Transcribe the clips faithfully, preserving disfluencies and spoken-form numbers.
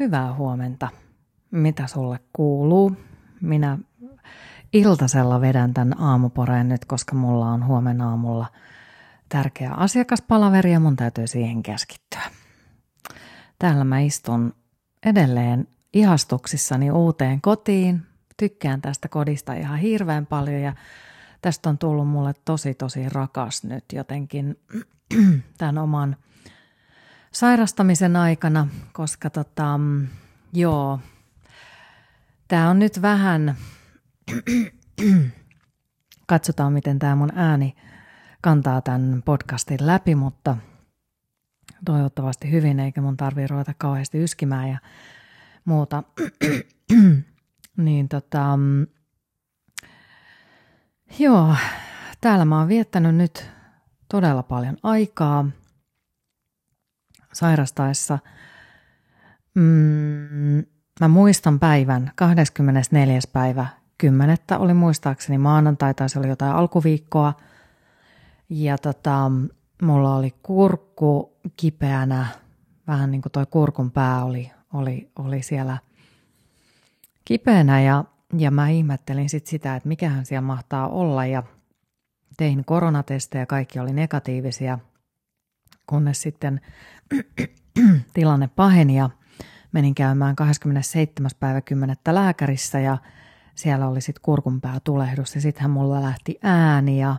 Hyvää huomenta. Mitä sulle kuuluu? Minä iltasella vedän tämän aamuporeen nyt, koska mulla on huomenna aamulla tärkeä asiakaspalaveri ja mun täytyy siihen keskittyä. Täällä mä istun edelleen ihastuksissani uuteen kotiin. Tykkään tästä kodista ihan hirveän paljon ja tästä on tullut mulle tosi tosi rakas nyt jotenkin tämän oman sairastamisen aikana, koska tota, joo, tää on nyt vähän, katsotaan miten tää mun ääni kantaa tämän podcastin läpi, mutta toivottavasti hyvin, eikä mun tarvii ruveta kauheasti yskimään ja muuta, niin tota, joo, täällä mä oon viettänyt nyt todella paljon aikaa sairastaessa. Mm, mä muistan päivän, kahdeskymmenesneljäs päivä kymmenettä oli muistaakseni maanantai tai se oli jotain alkuviikkoa. Ja tota, mulla oli kurkku kipeänä, vähän niin kuin toi kurkun pää oli, oli, oli siellä kipeänä ja, ja mä ihmettelin sit sitä, että mikähän siellä mahtaa olla ja tein koronatestejä, kaikki oli negatiivisia. Kunnes sitten tilanne paheni ja menin käymään kahdeskymmenesseitsemäs päivä kymmenettä lääkärissä ja siellä oli sitten kurkunpää tulehdus ja sittenhän mulla lähti ääni ja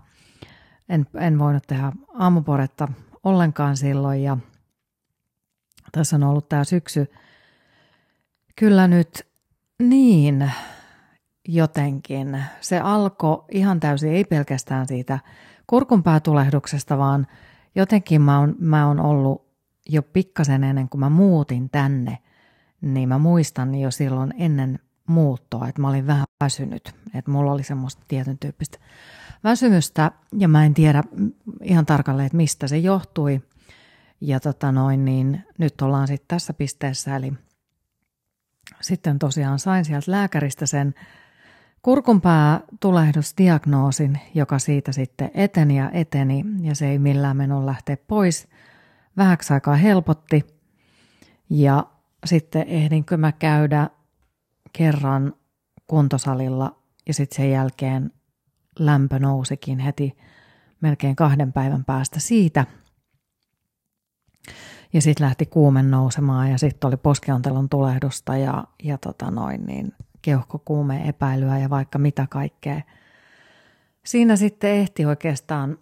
en, en voinut tehdä aamuporetta ollenkaan silloin ja tässä on ollut tämä syksy kyllä nyt niin jotenkin. Se alkoi ihan täysin, ei pelkästään siitä kurkunpäätulehduksesta, vaan jotenkin mä oon, mä oon ollut jo pikkasen ennen kuin mä muutin tänne, niin mä muistan jo silloin ennen muuttoa, että mä olin vähän väsynyt. Että mulla oli semmoista tietyn tyyppistä väsymystä ja mä en tiedä ihan tarkalleen, että mistä se johtui. Ja tota noin, niin nyt ollaan sitten tässä pisteessä. Eli sitten tosiaan sain sieltä lääkäristä sen kurkunpäätulehdusdiagnoosin, joka siitä sitten eteni ja eteni, ja se ei millään menolla lähteä pois. Vähäksi aikaa helpotti, ja sitten ehdinkö mä käydä kerran kuntosalilla, ja sitten sen jälkeen lämpö nousikin heti melkein kahden päivän päästä siitä. Ja sitten lähti kuume nousemaan, ja sitten oli poskeontelon tulehdusta, ja, ja tota noin niin... keuhkokuumeen epäilyä ja vaikka mitä kaikkea. Siinä sitten ehti oikeastaan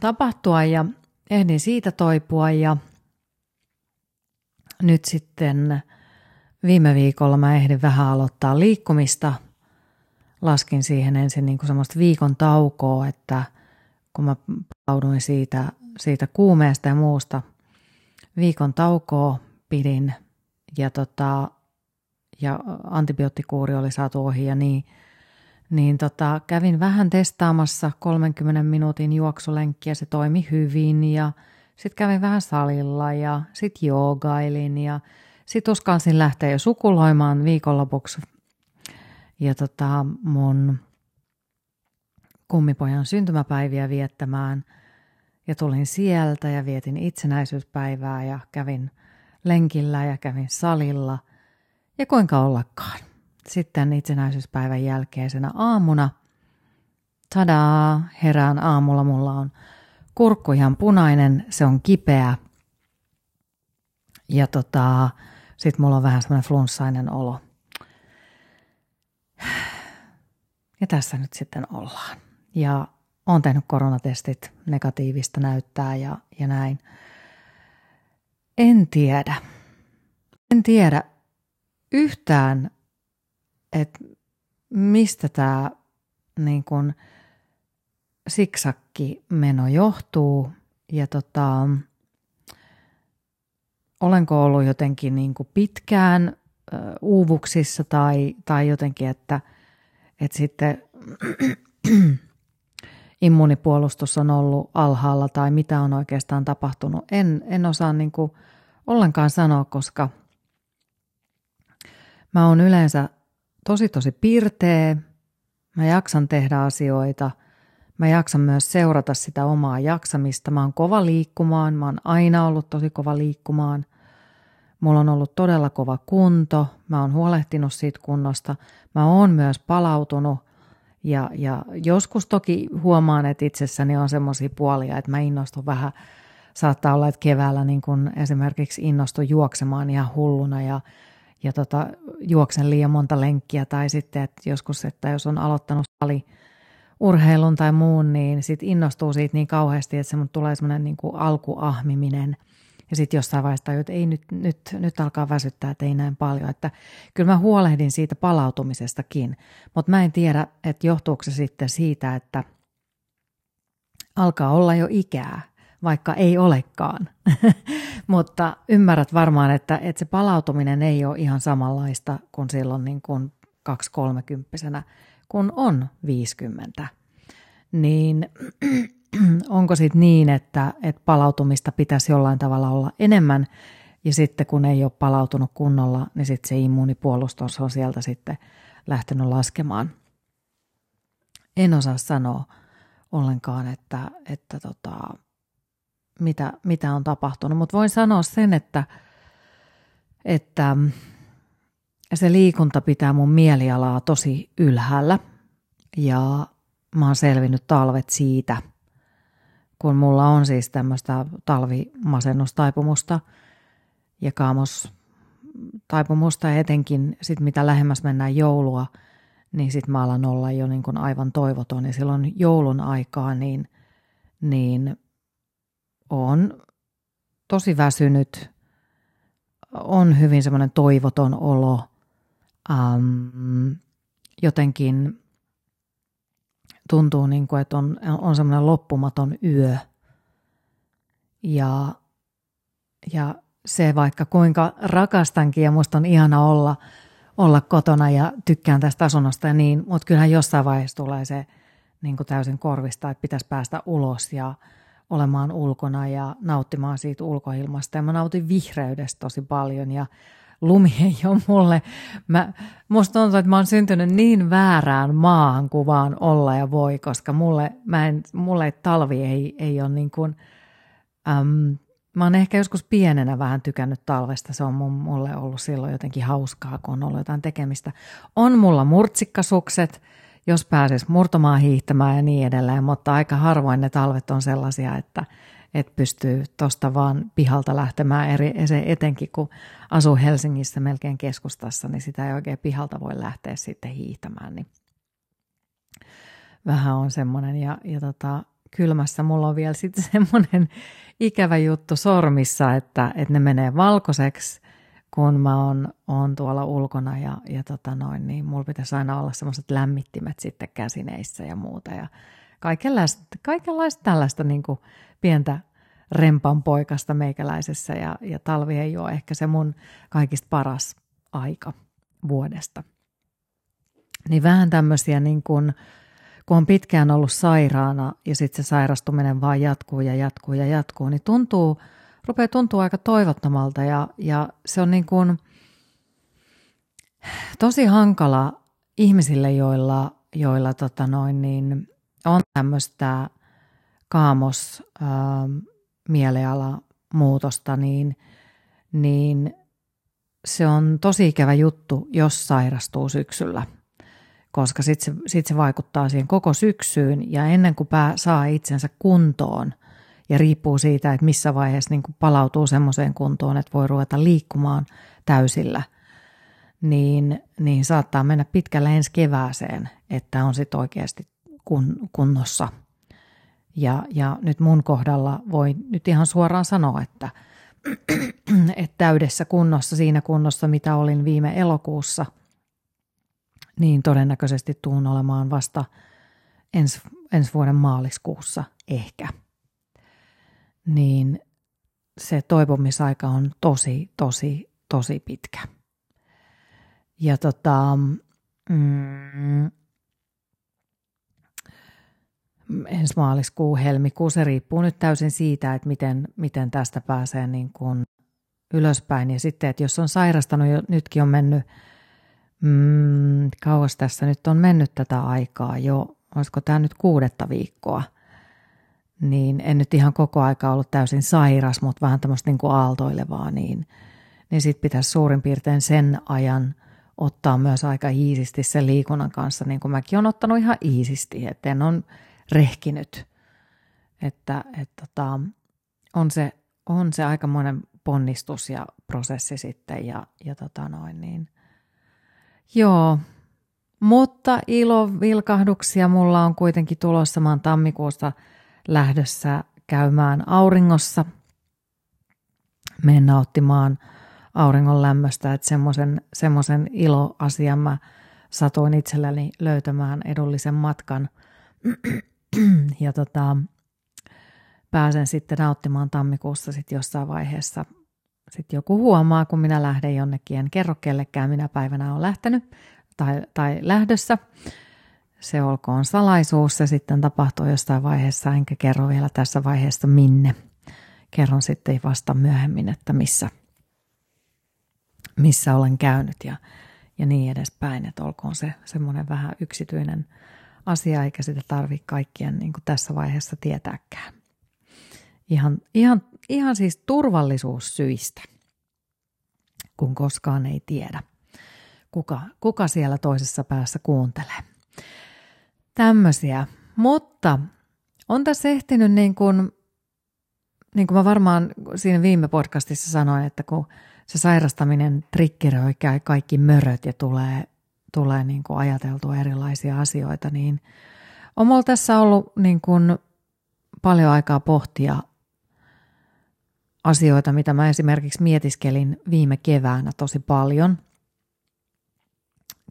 tapahtua ja ehdin siitä toipua ja nyt sitten viime viikolla mä ehdin vähän aloittaa liikkumista. Laskin siihen ensin niin kuin semmoista viikon taukoa, että kun mä palauduin siitä, siitä kuumeesta ja muusta, viikon taukoa pidin ja tota ja antibioottikuuri oli saatu ohi ja niin, niin tota, kävin vähän testaamassa kolmenkymmenen minuutin juoksulenkkiä, se toimi hyvin ja sitten kävin vähän salilla ja sitten joogailin ja sitten uskalsin lähteä jo sukuloimaan viikonlopuksi ja tota, mun kummipojan syntymäpäiviä viettämään ja tulin sieltä ja vietin itsenäisyyspäivää ja kävin lenkillä ja kävin salilla. Ja kuinka ollakaan. Sitten itsenäisyyspäivän jälkeisenä aamuna, tadaa, herään aamulla, mulla on kurkku ihan punainen, se on kipeä. Ja tota, sit mulla on vähän semmoinen flunssainen olo. Ja tässä nyt sitten ollaan. Ja oon tehnyt koronatestit, negatiivista näyttää ja, ja näin. En tiedä. En tiedä. Yhtään, että mistä tämä niin kun siksakki meno johtuu ja tota, olenko ollut jotenkin niin kun pitkään äh, uuvuksissa tai, tai jotenkin, että, että sitten immuunipuolustus on ollut alhaalla tai mitä on oikeastaan tapahtunut. En, en osaa niin kun ollenkaan sanoa, koska mä oon yleensä tosi tosi pirteä, mä jaksan tehdä asioita, mä jaksan myös seurata sitä omaa jaksamista, mä oon kova liikkumaan, mä oon aina ollut tosi kova liikkumaan, Mulla on ollut todella kova kunto, mä oon huolehtinut siitä kunnosta, mä oon myös palautunut ja, ja joskus toki huomaan, että itsessäni on semmoisia puolia, että mä innostun vähän, saattaa olla, että keväällä niin kun esimerkiksi innostun juoksemaan ihan hulluna ja, ja tota, juoksen liian monta lenkkiä tai sitten, että joskus, että jos on aloittanut saliurheilun tai muun, niin sit innostuu siitä niin kauheasti, että se mun tulee semmoinen niin kuin alkuahmiminen. Ja sitten jossain vaiheessa tajuu, että ei nyt, nyt, nyt alkaa väsyttää, että ei näin paljon. Että kyllä mä huolehdin siitä palautumisestakin, mutta mä en tiedä, että johtuuko se sitten siitä, että alkaa olla jo ikää, vaikka ei olekaan. Mutta ymmärrät varmaan, että, että se palautuminen ei ole ihan samanlaista kuin silloin niin kuin kaksikolmekymppisenä, kun on viisikymmentä. Niin... Onko sitten niin, että, että palautumista pitäisi jollain tavalla olla enemmän ja sitten kun ei ole palautunut kunnolla, niin sitten se immuunipuolustus on sieltä sitten lähtenyt laskemaan. En osaa sanoa ollenkaan, että, että tota, mitä, mitä on tapahtunut, mutta voin sanoa sen, että, että se liikunta pitää mun mielialaa tosi ylhäällä ja mä oon selvinnyt talvet siitä, kun mulla on siis tämmöistä talvimasennustaipumusta ja kaamostaipumusta, etenkin sit mitä lähemmäs mennään joulua, niin sit mä alan olla jo niin kuin aivan toivoton. Ja silloin joulun aikaa niin, niin on tosi väsynyt, on hyvin semmoinen toivoton olo, ähm, jotenkin... Tuntuu niin kuin, että on, on semmoinen loppumaton yö ja, ja se vaikka kuinka rakastankin ja musta on ihana olla, olla kotona ja tykkään tästä asunnosta ja niin, mutta kyllähän jossain vaiheessa tulee se niin kuin täysin korvista, että pitäisi päästä ulos ja olemaan ulkona ja nauttimaan siitä ulkoilmasta ja mä nautin vihreydestä tosi paljon ja lumi ei ole mulle. Mä, musta tuntuu, että mä oon syntynyt niin väärään maahan kuin vaan olla ja voi, koska mulle, mä en, mulle talvi ei, ei ole niin kuin... Äm, mä oon ehkä joskus pienenä vähän tykännyt talvesta. Se on mun, mulle ollut silloin jotenkin hauskaa, kun on ollut jotain tekemistä. On mulla murtsikkasukset, jos pääsis murtomaan hiihtämään ja niin edelleen, mutta aika harvoin ne talvet on sellaisia, että... Että pystyy tuosta vaan pihalta lähtemään, eri, etenkin kun asuu Helsingissä melkein keskustassa, niin sitä ei oikein pihalta voi lähteä sitten hiihtämään. Niin vähän on semmoinen, ja, ja tota, kylmässä mulla on vielä sitten semmoinen ikävä juttu sormissa, että, että ne menee valkoiseksi, kun mä oon, oon tuolla ulkona, ja, ja tota noin, niin mulla pitäisi aina olla semmoiset lämmittimet sitten käsineissä ja muuta, ja Kaikenlaista, kaikenlaista tällaista niin kuin pientä rempanpoikasta meikäläisessä ja, ja talvi ei ole ehkä se mun kaikista paras aika vuodesta. Niin vähän tämmöisiä, niin kuin, kun on pitkään ollut sairaana ja sitten se sairastuminen vaan jatkuu ja jatkuu ja jatkuu, niin tuntuu, rupeaa tuntua aika toivottomalta ja, ja se on niin kuin tosi hankala ihmisille, joilla, joilla tota noin niin... On tämmöistä kaamos äh, mielialamuutosta, niin, niin se on tosi ikävä juttu, jos sairastuu syksyllä, koska sitten se, sit se vaikuttaa siihen koko syksyyn ja ennen kuin pää saa itsensä kuntoon ja riippuu siitä, että missä vaiheessa niin kun palautuu semmoiseen kuntoon, että voi ruveta liikkumaan täysillä, niin, niin saattaa mennä pitkälle ensi kevääseen, että on sitten oikeasti kunnossa. Ja, ja nyt mun kohdalla voi nyt ihan suoraan sanoa, että, että täydessä kunnossa, siinä kunnossa, mitä olin viime elokuussa, niin todennäköisesti tuun olemaan vasta ens, ensi vuoden maaliskuussa ehkä. Niin se toipumisaika on tosi, tosi, tosi pitkä. Ja tota... Mm, ensi maaliskuu, helmikuu, se riippuu nyt täysin siitä, että miten, miten tästä pääsee niin kuin ylöspäin. Ja sitten, että jos on sairastanut, jo, nytkin on mennyt, mm, kauas tässä nyt on mennyt tätä aikaa jo, olisiko tämä nyt kuudetta viikkoa, niin en nyt ihan koko aikaa ollut täysin sairas, mutta vähän tämmöistä niin kuin aaltoilevaa, niin, niin sitten pitäisi suurin piirtein sen ajan ottaa myös aika iisisti sen liikunnan kanssa, niin kuin mäkin olen ottanut ihan iisisti, että en ole rehkinyt. Että et tota, on se, on se aikamoinen ponnistus ja prosessi sitten ja, ja tota noin niin. Joo, mutta ilovilkahduksia mulla on kuitenkin tulossa. Mä oon tammikuussa lähdössä käymään auringossa. Mennään nauttimaan auringon lämmöstä, että semmoisen, semmoisen iloasian mä satoin itselläni löytämään edullisen matkan. Ja tota, pääsen sitten nauttimaan tammikuussa sitten jossain vaiheessa. Sitten joku huomaa, kun minä lähden jonnekin, en kerro kellekään, minä päivänä olen lähtenyt tai, tai lähdössä. Se olkoon salaisuus, se sitten tapahtuu jossain vaiheessa, enkä kerro vielä tässä vaiheessa minne. Kerron sitten vasta myöhemmin, että missä, missä olen käynyt ja, ja niin edespäin, että olkoon se semmoinen vähän yksityinen asia, eikä sitä tarvitse kaikkien niin kuin tässä vaiheessa tietääkään. Ihan, ihan, ihan siis turvallisuussyistä, kun koskaan ei tiedä, kuka, kuka siellä toisessa päässä kuuntelee. Tämmöisiä, mutta on tässä ehtinyt niin kuin, niin kuin mä varmaan siinä viime podcastissa sanoin, että kun se sairastaminen triggeröi kaikki möröt ja tulee, tulee niin kuin ajateltua erilaisia asioita, niin on mulla tässä ollut niin kuin paljon aikaa pohtia asioita, mitä mä esimerkiksi mietiskelin viime keväänä tosi paljon,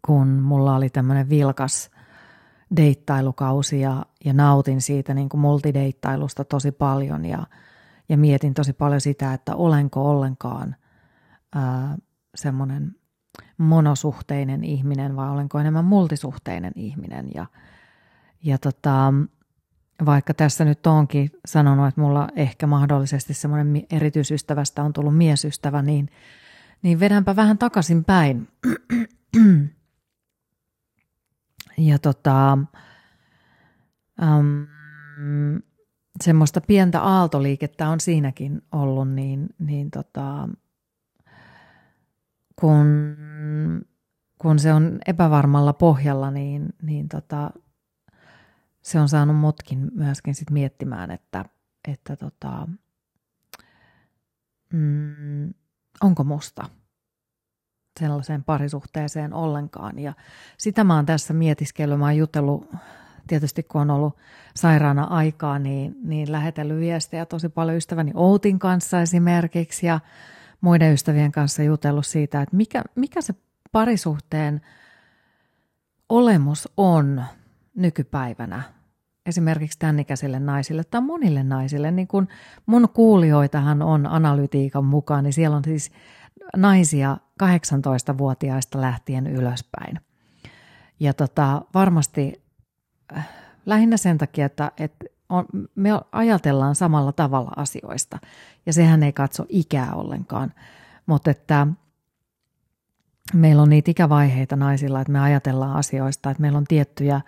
kun mulla oli tämmöinen vilkas deittailukausi ja, ja nautin siitä niin kuin multideittailusta tosi paljon ja, ja mietin tosi paljon sitä, että olenko ollenkaan ää, semmoinen monosuhteinen ihminen vai olenko enemmän multisuhteinen ihminen ja, ja tota... Vaikka tässä nyt onkin sanonut, että mulla ehkä mahdollisesti semmoinen erityisystävästä on tullut miesystävä, niin, niin vedänpä vähän takaisin päin. Ja tota, äm, semmoista pientä aaltoliikettä on siinäkin ollut, niin, niin tota, kun, kun se on epävarmalla pohjalla, niin, niin tota, se on saanut mutkin myöskin sit miettimään, että, että tota, mm, onko musta sellaiseen parisuhteeseen ollenkaan. Ja sitä mä oon tässä mietiskellyt, mä oon jutellut, tietysti kun on ollut sairaana aikaa, niin, niin lähetellyt viestejä tosi paljon ystäväni Outin kanssa esimerkiksi ja muiden ystävien kanssa jutellut siitä, että mikä, mikä se parisuhteen olemus on nykypäivänä. Esimerkiksi tämän ikäisille naisille tai monille naisille, niin kun mun kuulijoitahan on analytiikan mukaan, niin siellä on siis naisia kahdeksantoistavuotiaista lähtien ylöspäin. Ja tota, varmasti äh, lähinnä sen takia, että, että on, me ajatellaan samalla tavalla asioista, ja sehän ei katso ikää ollenkaan, mutta että meillä on niitä ikävaiheita naisilla, että me ajatellaan asioista, että meillä on tiettyjä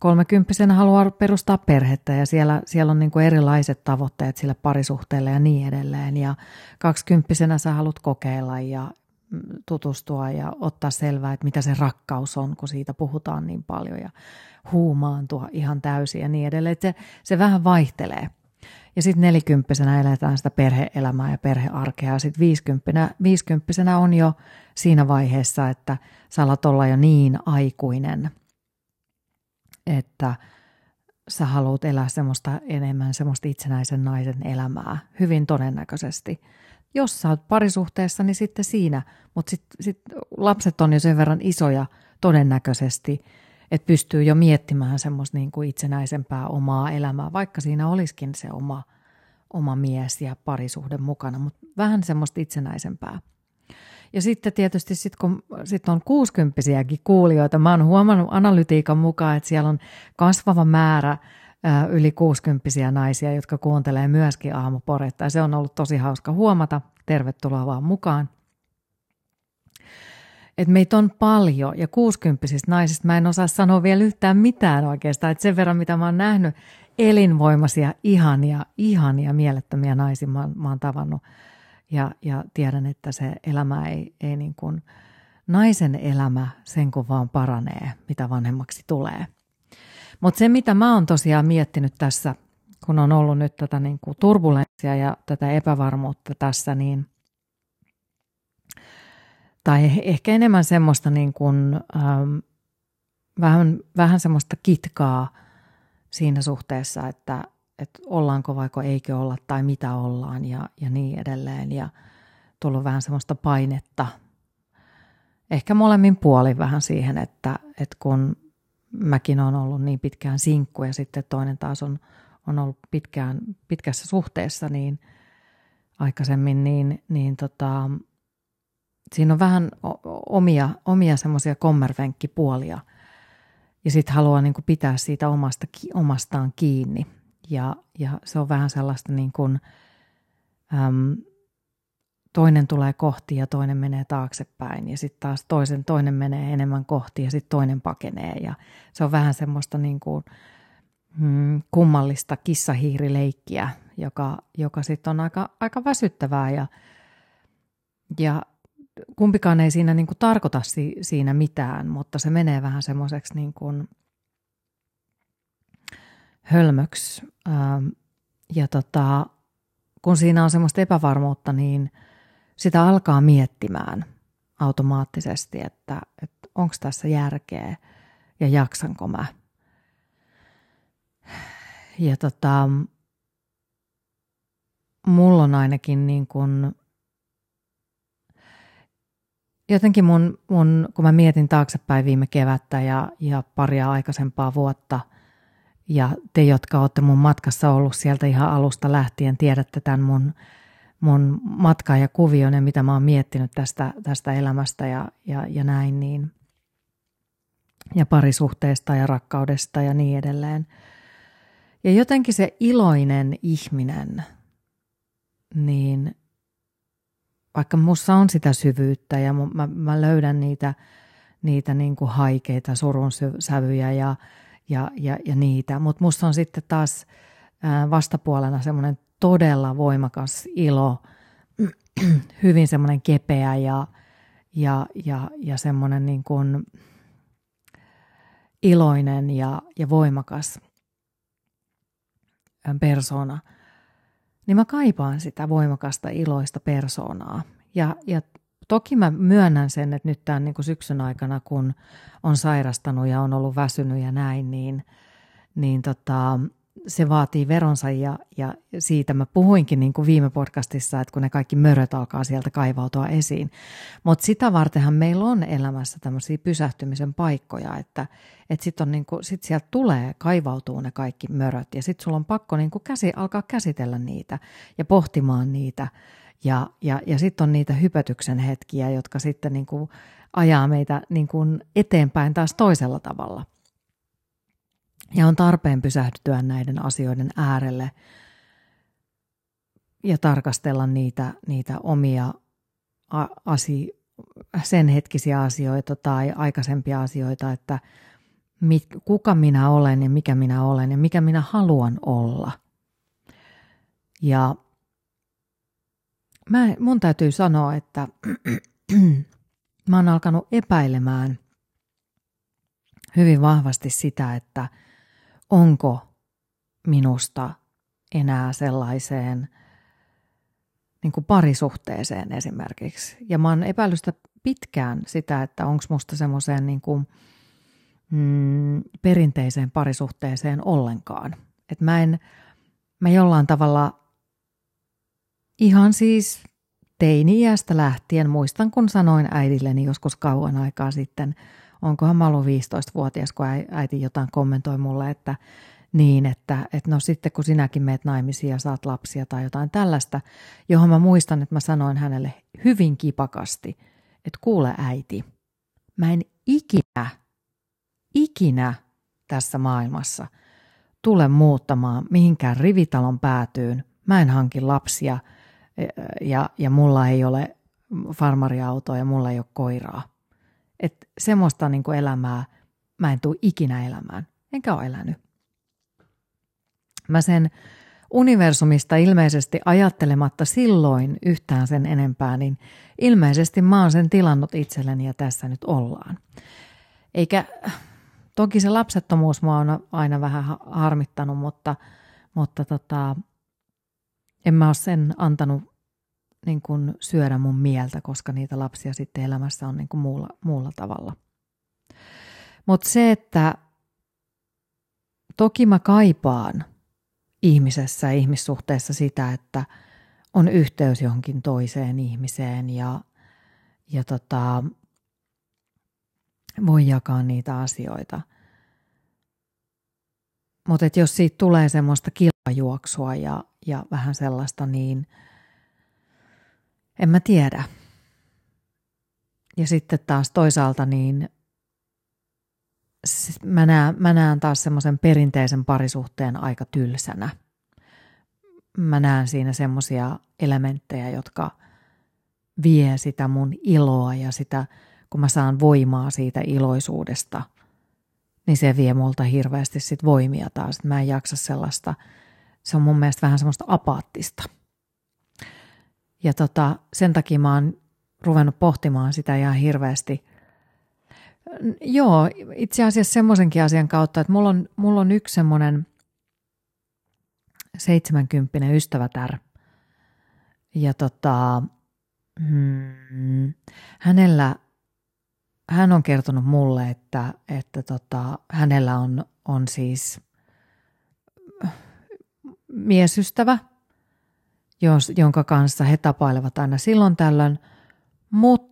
kolmekymppisenä haluaa perustaa perhettä ja siellä, siellä on niin kuin erilaiset tavoitteet sille parisuhteelle ja niin edelleen. Ja kaksikymppisenä sä haluat kokeilla ja tutustua ja ottaa selvää, että mitä se rakkaus on, kun siitä puhutaan niin paljon ja huumaantua ihan täysin ja niin edelleen. Se, se vähän vaihtelee. Ja sitten nelikymppisenä eletään sitä perhe-elämää ja perhearkea. Ja sitten viisikymppisenä, viisikymppisenä on jo siinä vaiheessa, että sä alat olla jo niin aikuinen, että sä haluat elää semmoista enemmän semmoista itsenäisen naisen elämää, hyvin todennäköisesti. Jos sä oot parisuhteessa, niin sitten siinä, mutta sitten sit lapset on jo sen verran isoja todennäköisesti, että pystyy jo miettimään semmoista niin kuin itsenäisempää omaa elämää, vaikka siinä olisikin se oma, oma mies ja parisuhde mukana, mutta vähän semmoista itsenäisempää. Ja sitten tietysti sit kun sit on kuusikymppisiäkin kuulijoita, mä oon huomannut analytiikan mukaan, että siellä on kasvava määrä ää, yli kuusikymppisiä naisia, jotka kuuntelee myöskin Aamuporetta. Ja se on ollut tosi hauska huomata. Tervetuloa vaan mukaan. Et meitä on paljon ja kuusikymppisistä naisista mä en osaa sanoa vielä yhtään mitään oikeastaan. Et sen verran mitä mä oon nähnyt elinvoimaisia, ihania, ihania, mielettömiä naisia mä, mä oon tavannut. Ja, ja tiedän, että se elämä ei, ei niin kuin, naisen elämä sen kun vaan paranee, mitä vanhemmaksi tulee. Mutta se, mitä mä oon tosiaan miettinyt tässä, kun on ollut nyt tätä niin kuin turbulenssia ja tätä epävarmuutta tässä, niin, tai ehkä enemmän semmoista niin kuin, ähm, vähän, vähän semmoista kitkaa siinä suhteessa, että että ollaanko vaiko eikö olla tai mitä ollaan ja, ja niin edelleen. Ja tullut vähän semmoista painetta, ehkä molemmin puolin vähän siihen, että, että kun mäkin olen ollut niin pitkään sinkku ja sitten toinen taas on, on ollut pitkään, pitkässä suhteessa niin aikaisemmin, niin, niin tota, siinä on vähän omia, omia semmoisia kommervenkkipuolia ja sitten haluaa niin kuin pitää siitä omasta, omastaan kiinni. Ja, ja se on vähän sellaista niin kuin äm, toinen tulee kohti ja toinen menee taaksepäin ja sitten taas toisen, toinen menee enemmän kohti ja sitten toinen pakenee. Ja se on vähän semmoista niin kuin, mm, kummallista kissahiirileikkiä, joka, joka sitten on aika, aika väsyttävää ja, ja kumpikaan ei siinä niin kuin tarkoita si, siinä mitään, mutta se menee vähän semmoiseksi niin kuin hölmöksi. Ja tota, kun siinä on semmoista epävarmuutta, niin sitä alkaa miettimään automaattisesti, että, että onko tässä järkeä ja jaksanko mä. Ja tota, mulla on ainakin niin kun, jotenkin mun, mun, kun mä mietin taaksepäin viime kevättä ja, ja paria aikaisempaa vuotta, ja te, jotka olette mun matkassa ollut sieltä ihan alusta lähtien, tiedätte tämän mun, mun matkaa ja kuvion ja mitä mä oon miettinyt tästä, tästä elämästä ja, ja, ja näin. Niin. Ja parisuhteesta ja rakkaudesta ja niin edelleen. Ja jotenkin se iloinen ihminen, niin vaikka mussa on sitä syvyyttä ja mä, mä löydän niitä, niitä niin kuin haikeita surun sävyjä ja Ja, ja, ja niitä, mutta musta on sitten taas vastapuolena semmoinen todella voimakas ilo, hyvin semmoinen kepeä ja, ja, ja, ja semmoinen niin kuin iloinen ja, ja voimakas persoona. Niin mä kaipaan sitä voimakasta iloista persoonaa ja, ja toki mä myönnän sen, että nyt tämän niin kuin syksyn aikana, kun on sairastanut ja on ollut väsynyt ja näin, niin, niin tota, se vaatii veronsa ja, ja siitä mä puhuinkin niin kuin viime podcastissa, että kun ne kaikki möröt alkaa sieltä kaivautua esiin. Mutta sitä vartenhan meillä on elämässä tämmöisiä pysähtymisen paikkoja, että et sitten niin sit sieltä tulee, kaivautuu ne kaikki möröt ja sitten sulla on pakko niin kuin käsi, alkaa käsitellä niitä ja pohtimaan niitä. Ja, ja, ja sitten on niitä hypätyksen hetkiä, jotka sitten niin kuin ajaa meitä niin kuin eteenpäin taas toisella tavalla. Ja on tarpeen pysähtyä näiden asioiden äärelle ja tarkastella niitä, niitä omia asi, sen hetkisiä asioita tai aikaisempia asioita, että mit, kuka minä olen ja mikä minä olen ja mikä minä haluan olla. Ja Mä, mun täytyy sanoa, että mä oon alkanut epäilemään hyvin vahvasti sitä, että onko minusta enää sellaiseen niin kuin parisuhteeseen esimerkiksi. Ja mä oon epäillyt sitä pitkään sitä, että onko musta semmoiseen niin kuin, mm, perinteiseen parisuhteeseen ollenkaan. Että mä en, mä jollain tavalla... Ihan siis teini-iästä lähtien, muistan kun sanoin äidilleni joskus kauan aikaa sitten, onkohan mä ollut viisitoistavuotias, kun äiti jotain kommentoi mulle, että niin, että, että no sitten kun sinäkin meet naimisiin ja saat lapsia tai jotain tällaista, johon mä muistan, että mä sanoin hänelle hyvin kipakasti, että kuule äiti, mä en ikinä, ikinä tässä maailmassa tule muuttamaan mihinkään rivitalon päätyyn, mä en hanki lapsia. Ja, ja mulla ei ole farmariautoa ja mulla ei ole koiraa. Että semmoista niin kuin elämää mä en tule ikinä elämään. Enkä ole elänyt. Mä sen universumista ilmeisesti ajattelematta silloin yhtään sen enempää, niin ilmeisesti mä oon sen tilannut itselleni ja tässä nyt ollaan. Eikä, toki se lapsettomuus mua on aina vähän harmittanut, mutta, mutta tota, en mä ole sen antanut niin kuin syödä mun mieltä, koska niitä lapsia sitten elämässä on niin kuin muulla, muulla tavalla. Mutta se, että toki mä kaipaan ihmisessä ja ihmissuhteessa sitä, että on yhteys johonkin toiseen ihmiseen ja, ja tota, voi jakaa niitä asioita. Mutta jos siitä tulee semmoista kilpajuoksua ja, ja vähän sellaista, niin en mä tiedä. Ja sitten taas toisaalta niin Mä näen, mä näen taas semmoisen perinteisen parisuhteen aika tylsänä. Mä näen siinä semmoisia elementtejä, jotka vie sitä mun iloa ja sitä, kun mä saan voimaa siitä iloisuudesta, niin se vie multa hirveästi sit voimia taas. Mä en jaksa sellaista, se on mun mielestä vähän semmoista apaattista. Ja tota, sen takia mä oon ruvennut pohtimaan sitä ihan hirveästi. Joo, itse asiassa semmoisenkin asian kautta, että mulla on, mulla on yksi semmoinen seitsemänkymppinen ystävätär. Ja tota, hmm, hänellä, hän on kertonut mulle, että, että tota, hänellä on, on siis miesystävä, jos, jonka kanssa he tapailevat aina silloin tällöin, mutta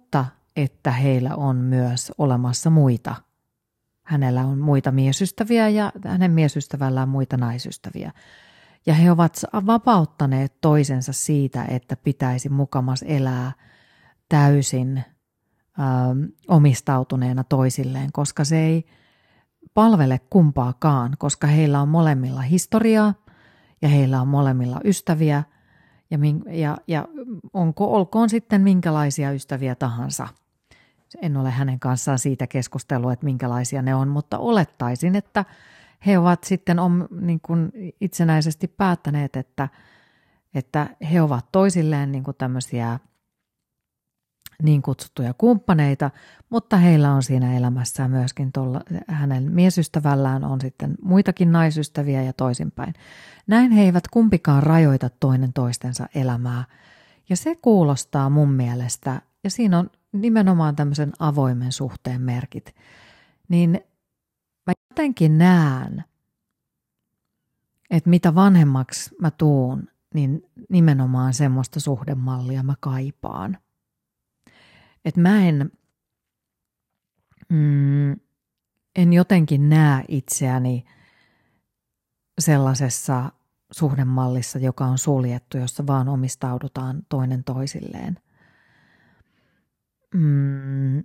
että heillä on myös olemassa muita. Hänellä on muita miesystäviä ja hänen miesystävällään muita naisystäviä. Ja he ovat vapauttaneet toisensa siitä, että pitäisi mukamas elää täysin ö, omistautuneena toisilleen, koska se ei palvele kumpaakaan, koska heillä on molemmilla historiaa ja heillä on molemmilla ystäviä ja, ja, ja onko, olkoon sitten minkälaisia ystäviä tahansa. En ole hänen kanssaan siitä keskustellut, että minkälaisia ne on, mutta olettaisin, että he ovat sitten on, niin kuin itsenäisesti päättäneet, että, että he ovat toisilleen niin kuin tämmöisiä niin kutsuttuja kumppaneita, mutta heillä on siinä elämässään myöskin tuolla, hänen miesystävällään on sitten muitakin naisystäviä ja toisinpäin. Näin he eivät kumpikaan rajoita toinen toistensa elämää ja se kuulostaa mun mielestä ja siinä on nimenomaan tämmöisen avoimen suhteen merkit, niin mä jotenkin näen, että mitä vanhemmaksi mä tuun, niin nimenomaan semmoista suhdemallia mä kaipaan. Että mä en, mm, en jotenkin näe itseäni sellaisessa suhdemallissa, joka on suljettu, jossa vaan omistaudutaan toinen toisilleen. Mm,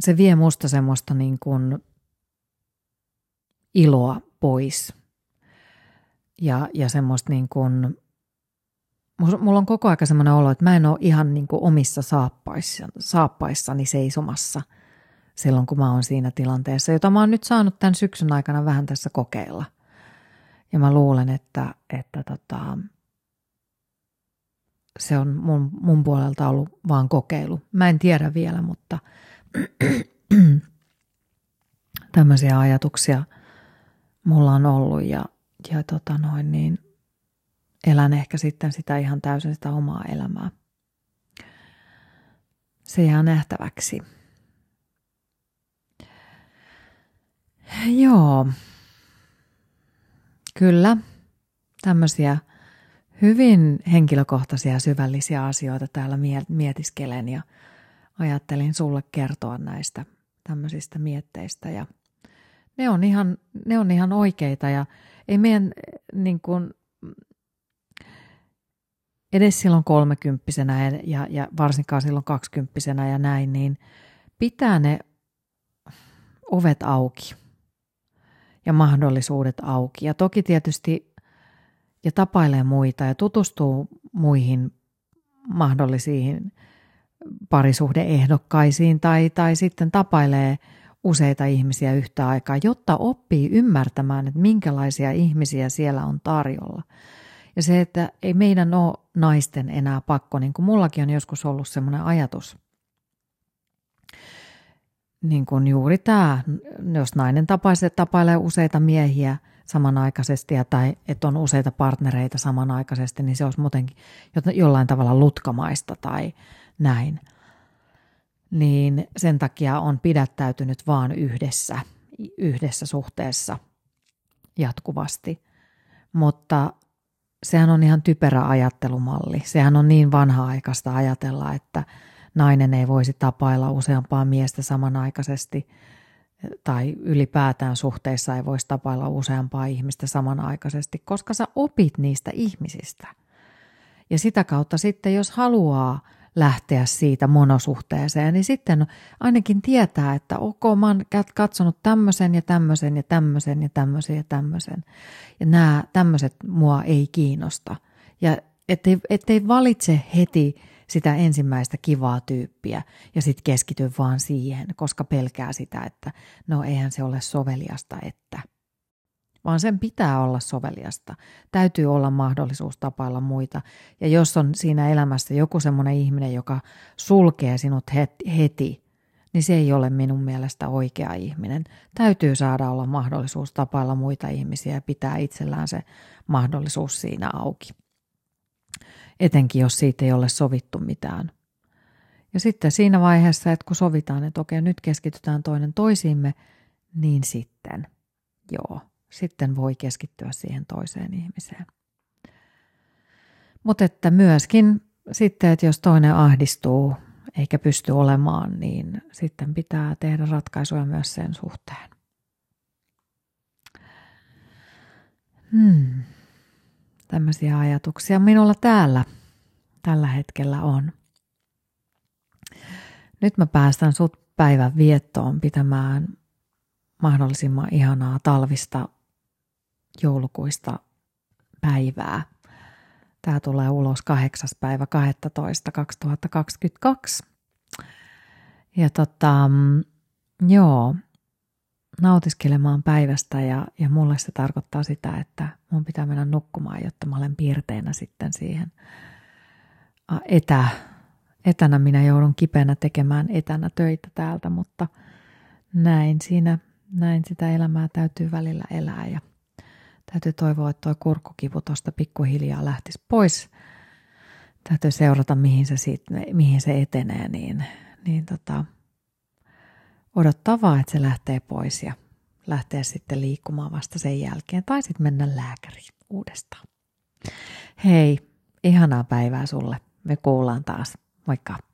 se vie musta semmoista niin kuin iloa pois ja, ja semmoista niin kuin, mulla on koko ajan semmoinen olo, että mä en ole ihan niin kuin omissa saappaissa, saappaissani seisomassa silloin, kun mä oon siinä tilanteessa, jota mä oon nyt saanut tämän syksyn aikana vähän tässä kokeilla ja mä luulen, että, että tota, se on mun, mun puolelta ollut vaan kokeilu. Mä en tiedä vielä, mutta tämmöisiä ajatuksia mulla on ollut ja, ja tota noin niin elän ehkä sitten sitä ihan täysin sitä omaa elämää. Se jää nähtäväksi. Joo. Kyllä. Tämmöisiä hyvin henkilökohtaisia ja syvällisiä asioita täällä mietiskelen ja ajattelin sulle kertoa näistä tämmöisistä mietteistä ja ne on ihan, ne on ihan oikeita ja ei meidän niin kuin, edes silloin kolmekymppisenä ja, ja varsinkaan silloin kaksikymppisenä ja näin, niin pitää ne ovet auki ja mahdollisuudet auki ja toki tietysti ja tapailee muita ja tutustuu muihin mahdollisiin parisuhdeehdokkaisiin tai, tai sitten tapailee useita ihmisiä yhtä aikaa, jotta oppii ymmärtämään, että minkälaisia ihmisiä siellä on tarjolla. Ja se, että ei meidän ole naisten enää pakko, niin kuin mullakin on joskus ollut semmoinen ajatus. Niin kuin juuri tämä, jos nainen tapaisi, tapailee useita miehiä samanaikaisesti ja tai että on useita partnereita samanaikaisesti, niin se olisi muutenkin jollain tavalla lutkamaista tai näin. Niin sen takia on pidättäytynyt vaan yhdessä, yhdessä suhteessa jatkuvasti. Mutta sehän on ihan typerä ajattelumalli. Sehän on niin vanha-aikaista ajatella, että nainen ei voisi tapailla useampaa miestä samanaikaisesti tai ylipäätään suhteissa ei voisi tapailla useampaa ihmistä samanaikaisesti, koska sä opit niistä ihmisistä. Ja sitä kautta sitten, jos haluaa lähteä siitä monosuhteeseen, niin sitten ainakin tietää, että ok, mä oon katsonut tämmöisen ja tämmöisen ja tämmöisen ja tämmöisen ja tämmöisen. Ja nämä tämmöiset mua ei kiinnosta. Ja ettei, ettei valitse heti sitä ensimmäistä kivaa tyyppiä ja sitten keskity vaan siihen, koska pelkää sitä, että no eihän se ole soveliasta, että. Vaan sen pitää olla soveliasta. Täytyy olla mahdollisuus tapailla muita. Ja jos on siinä elämässä joku semmoinen ihminen, joka sulkee sinut heti, niin se ei ole minun mielestä oikea ihminen. Täytyy saada olla mahdollisuus tapailla muita ihmisiä ja pitää itsellään se mahdollisuus siinä auki. Etenkin jos siitä ei ole sovittu mitään. Ja sitten siinä vaiheessa, että kun sovitaan, että okei, nyt keskitytään toinen toisiimme, niin sitten, joo, sitten voi keskittyä siihen toiseen ihmiseen. Mutta että myöskin sitten, että jos toinen ahdistuu eikä pysty olemaan, niin sitten pitää tehdä ratkaisuja myös sen suhteen. Hmm. Tämmöisiä ajatuksia minulla täällä tällä hetkellä on. Nyt mä päästän sut päivän viettoon pitämään mahdollisimman ihanaa talvista joulukuista päivää. Tää tulee ulos kahdeksas päivä kahdestoista kaksituhattakaksikymmentäkaksi. Ja tota, joo, nautiskelemaan päivästä ja, ja mulle se tarkoittaa sitä, että mun pitää mennä nukkumaan, jotta mä olen piirteinä sitten siihen etä. Etänä minä joudun kipeänä tekemään etänä töitä täältä, mutta näin siinä, näin sitä elämää täytyy välillä elää ja täytyy toivoa, että toi kurkkukipu tuosta pikkuhiljaa lähtisi pois. Täytyy seurata, mihin se, siitä, mihin se etenee, niin, niin tota, odottaa vaan, että se lähtee pois ja lähtee sitten liikkumaan vasta sen jälkeen tai sitten mennä lääkäriin uudestaan. Hei, ihanaa päivää sulle. Me kuullaan taas. Moikka!